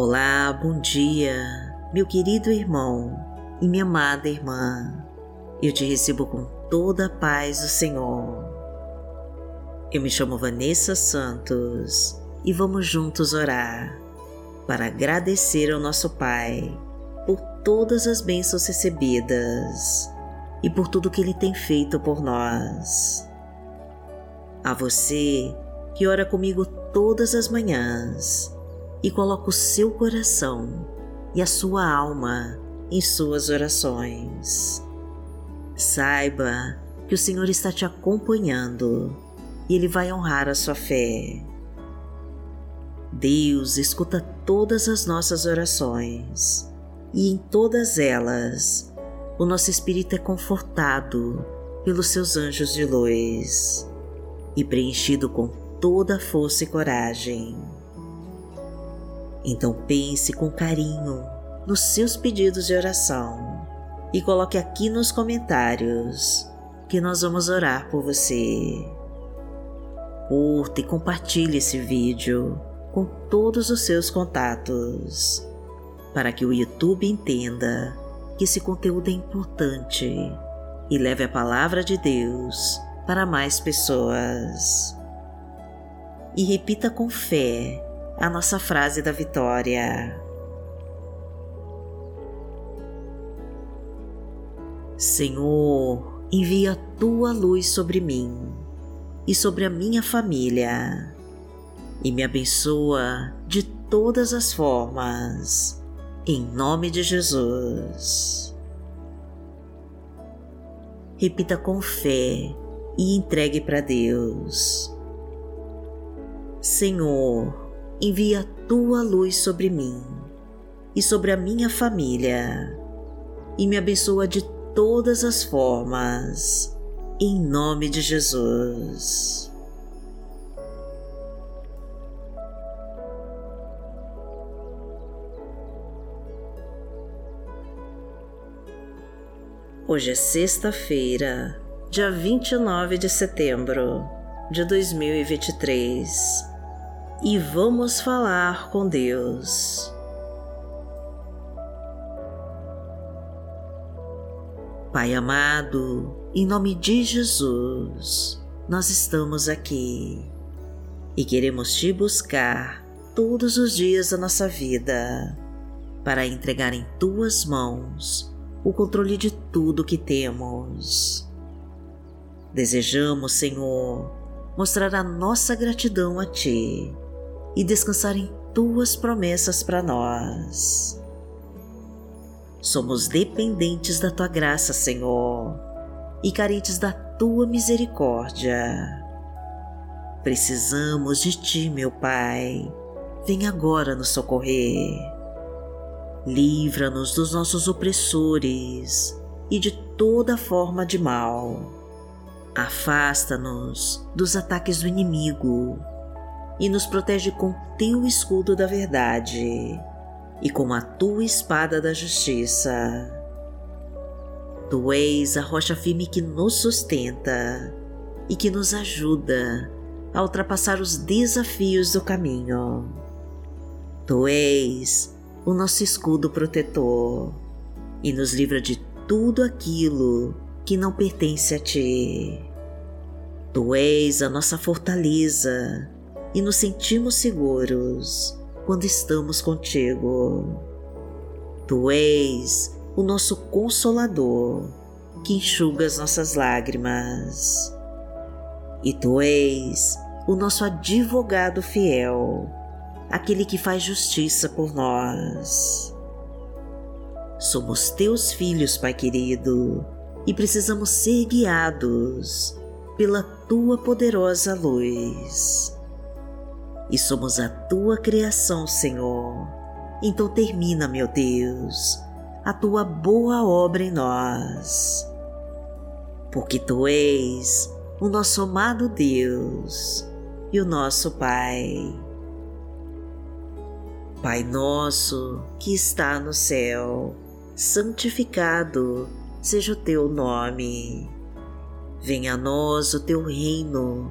Olá, bom dia, meu querido irmão e minha amada irmã. Eu te recebo com toda a paz do Senhor. Eu me chamo Vanessa Santos e vamos juntos orar para agradecer ao nosso Pai por todas as bênçãos recebidas e por tudo que Ele tem feito por nós. A você que ora comigo todas as manhãs e coloca o seu coração e a sua alma em suas orações. Saiba que o Senhor está te acompanhando e Ele vai honrar a sua fé. Deus escuta todas as nossas orações e em todas elas o nosso espírito é confortado pelos seus anjos de luz e preenchido com toda a força e coragem. Então pense com carinho nos seus pedidos de oração e coloque aqui nos comentários que nós vamos orar por você. Curta e compartilhe esse vídeo com todos os seus contatos para que o YouTube entenda que esse conteúdo é importante e leve a palavra de Deus para mais pessoas. E repita com fé a nossa frase da vitória. Senhor, envia a Tua luz sobre mim e sobre a minha família e me abençoa de todas as formas, em nome de Jesus. Repita com fé e entregue para Deus. Senhor, envia a Tua luz sobre mim e sobre a minha família e me abençoa de todas as formas, em nome de Jesus. Hoje é sexta-feira, dia 29 de setembro de 2023. E vamos falar com Deus. Pai amado, em nome de Jesus, nós estamos aqui e queremos Te buscar todos os dias da nossa vida para entregar em Tuas mãos o controle de tudo que temos. Desejamos, Senhor, mostrar a nossa gratidão a Ti e descansar em Tuas promessas para nós. Somos dependentes da Tua graça, Senhor, e carentes da Tua misericórdia. Precisamos de Ti, meu Pai. Vem agora nos socorrer. Livra-nos dos nossos opressores e de toda forma de mal. Afasta-nos dos ataques do inimigo e nos protege com Teu escudo da verdade e com a Tua espada da justiça. Tu és a rocha firme que nos sustenta e que nos ajuda a ultrapassar os desafios do caminho. Tu és o nosso escudo protetor e nos livra de tudo aquilo que não pertence a Ti. Tu és a nossa fortaleza e nos sentimos seguros quando estamos contigo. Tu és o nosso consolador que enxuga as nossas lágrimas. E Tu és o nosso advogado fiel, aquele que faz justiça por nós. Somos Teus filhos, Pai querido, e precisamos ser guiados pela Tua poderosa luz. E somos a Tua criação, Senhor. Então termina, meu Deus, a Tua boa obra em nós. Porque Tu és o nosso amado Deus e o nosso Pai. Pai nosso que está no céu, santificado seja o Teu nome. Venha a nós o Teu reino,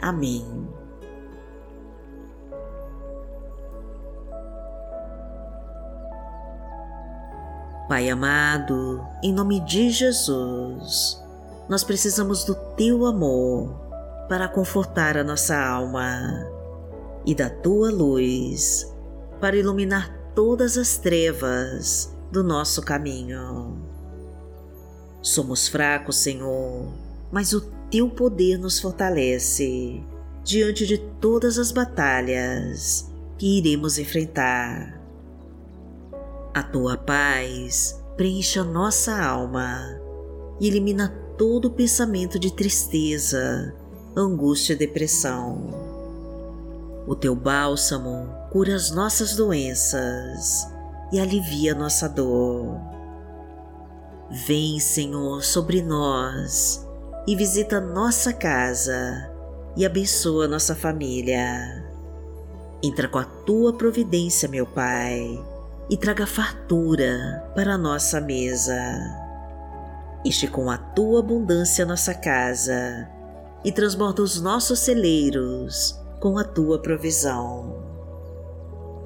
Amém. Pai amado, em nome de Jesus, nós precisamos do Teu amor para confortar a nossa alma e da Tua luz para iluminar todas as trevas do nosso caminho. Somos fracos, Senhor, mas o Teu poder nos fortalece diante de todas as batalhas que iremos enfrentar. A Tua paz preenche a nossa alma e elimina todo pensamento de tristeza, angústia e depressão. O Teu bálsamo cura as nossas doenças e alivia a nossa dor. Vem, Senhor, sobre nós e visita nossa casa e abençoa nossa família. Entra com a Tua providência, meu Pai, e traga fartura para a nossa mesa. Enche com a Tua abundância a nossa casa e transborda os nossos celeiros com a Tua provisão.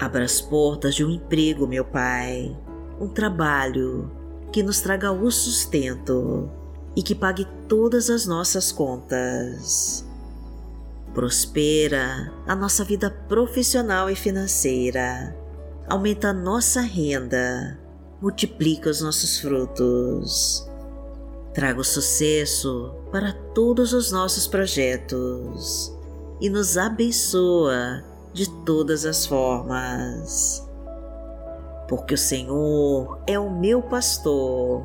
Abra as portas de um emprego, meu Pai, um trabalho que nos traga o sustento e que pague todas as nossas contas. Prospera a nossa vida profissional e financeira. Aumenta a nossa renda, multiplica os nossos frutos. Traga o sucesso para todos os nossos projetos e nos abençoa de todas as formas. Porque o Senhor é o meu pastor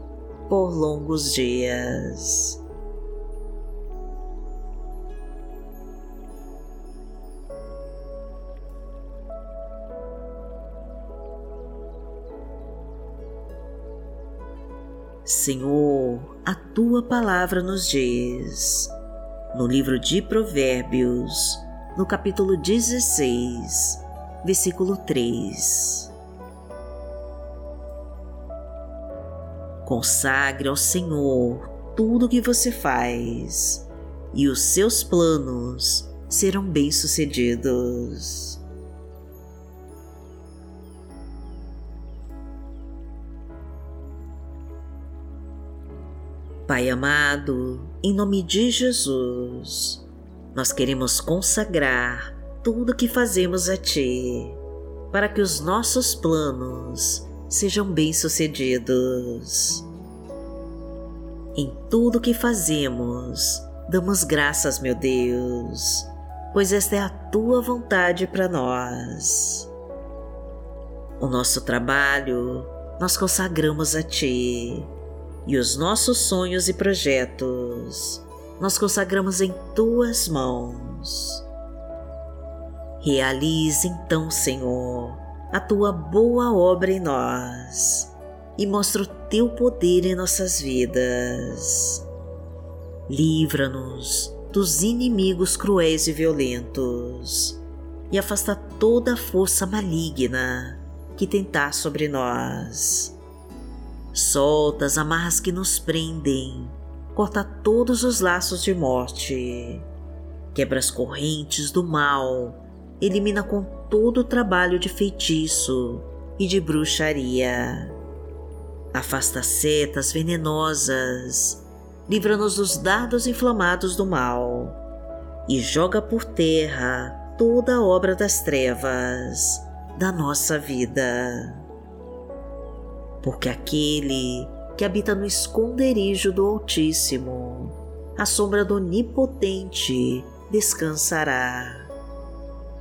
por longos dias. Senhor, a Tua palavra nos diz, no livro de Provérbios, no capítulo 16, versículo 3. Consagre ao Senhor tudo o que você faz, e os seus planos serão bem-sucedidos. Pai amado, em nome de Jesus, nós queremos consagrar tudo o que fazemos a Ti, para que os nossos planos sejam bem-sucedidos. Em tudo o que fazemos, damos graças, meu Deus, pois esta é a Tua vontade para nós. O nosso trabalho nós consagramos a Ti, e os nossos sonhos e projetos nós consagramos em Tuas mãos. Realize então, Senhor, a Tua boa obra em nós e mostra o Teu poder em nossas vidas. Livra-nos dos inimigos cruéis e violentos e afasta toda a força maligna que tentar sobre nós. Solta as amarras que nos prendem, corta todos os laços de morte, quebra as correntes do mal, elimina com todo o trabalho de feitiço e de bruxaria. Afasta setas venenosas, livra-nos dos dardos inflamados do mal e joga por terra toda a obra das trevas da nossa vida. Porque aquele que habita no esconderijo do Altíssimo, à sombra do Onipotente, descansará.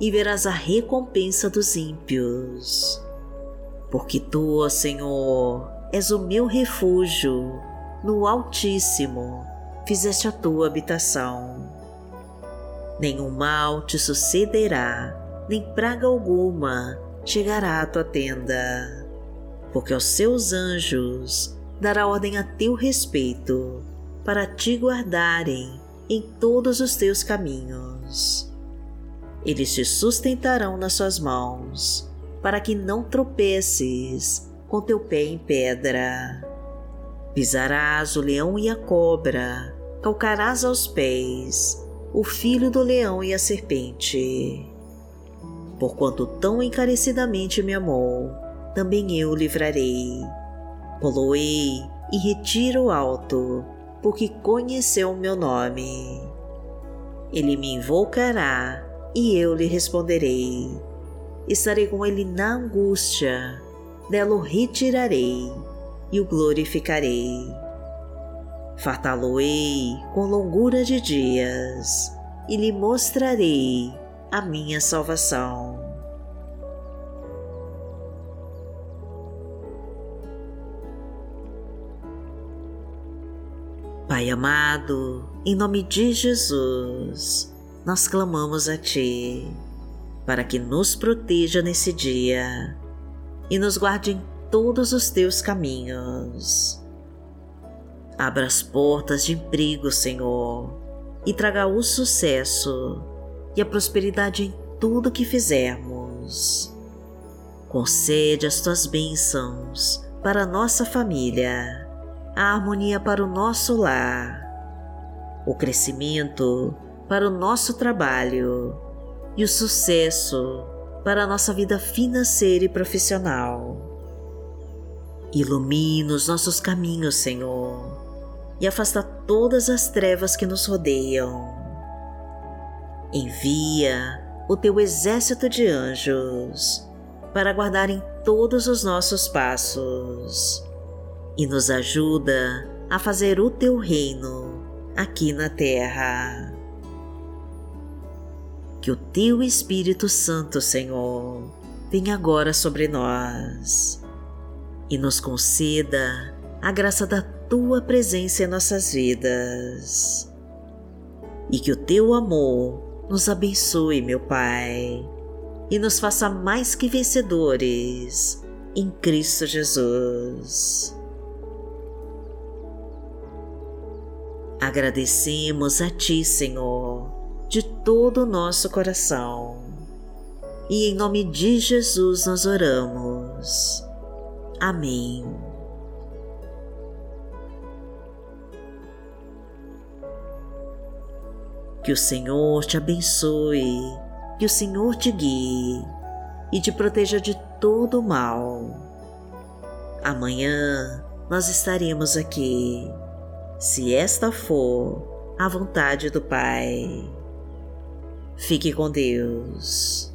e verás a recompensa dos ímpios. Porque tu, ó Senhor, és o meu refúgio, no Altíssimo fizeste a tua habitação. Nenhum mal te sucederá, nem praga alguma chegará à tua tenda, porque aos seus anjos dará ordem a teu respeito, para te guardarem em todos os teus caminhos. Eles te sustentarão nas suas mãos, para que não tropeces com teu pé em pedra. Pisarás o leão e a cobra, calcarás aos pés o filho do leão e a serpente. Porquanto tão encarecidamente me amou, também eu o livrarei. Poloei e retiro alto, porque conheceu o meu nome. Ele me invocará e eu lhe responderei. Estarei com ele na angústia, dela o retirarei e o glorificarei. Fartá-lo-ei com longura de dias e lhe mostrarei a minha salvação. Pai amado, em nome de Jesus, nós clamamos a Ti, para que nos proteja nesse dia e nos guarde em todos os Teus caminhos. Abra as portas de emprego, Senhor, e traga o sucesso e a prosperidade em tudo que fizermos. Concede as tuas bênçãos para a nossa família, a harmonia para o nosso lar, o crescimento para o nosso trabalho e o sucesso para a nossa vida financeira e profissional. Ilumina os nossos caminhos, Senhor, e afasta todas as trevas que nos rodeiam. Envia o Teu exército de anjos para guardarem todos os nossos passos e nos ajuda a fazer o Teu reino aqui na terra. Que o Teu Espírito Santo, Senhor, venha agora sobre nós e nos conceda a graça da Tua presença em nossas vidas. E que o Teu amor nos abençoe, meu Pai, e nos faça mais que vencedores em Cristo Jesus. Agradecemos a Ti, Senhor, de todo o nosso coração, e em nome de Jesus nós oramos. Amém. Que o Senhor te abençoe, que o Senhor te guie e te proteja de todo o mal. Amanhã nós estaremos aqui, se esta for a vontade do Pai. Fique com Deus.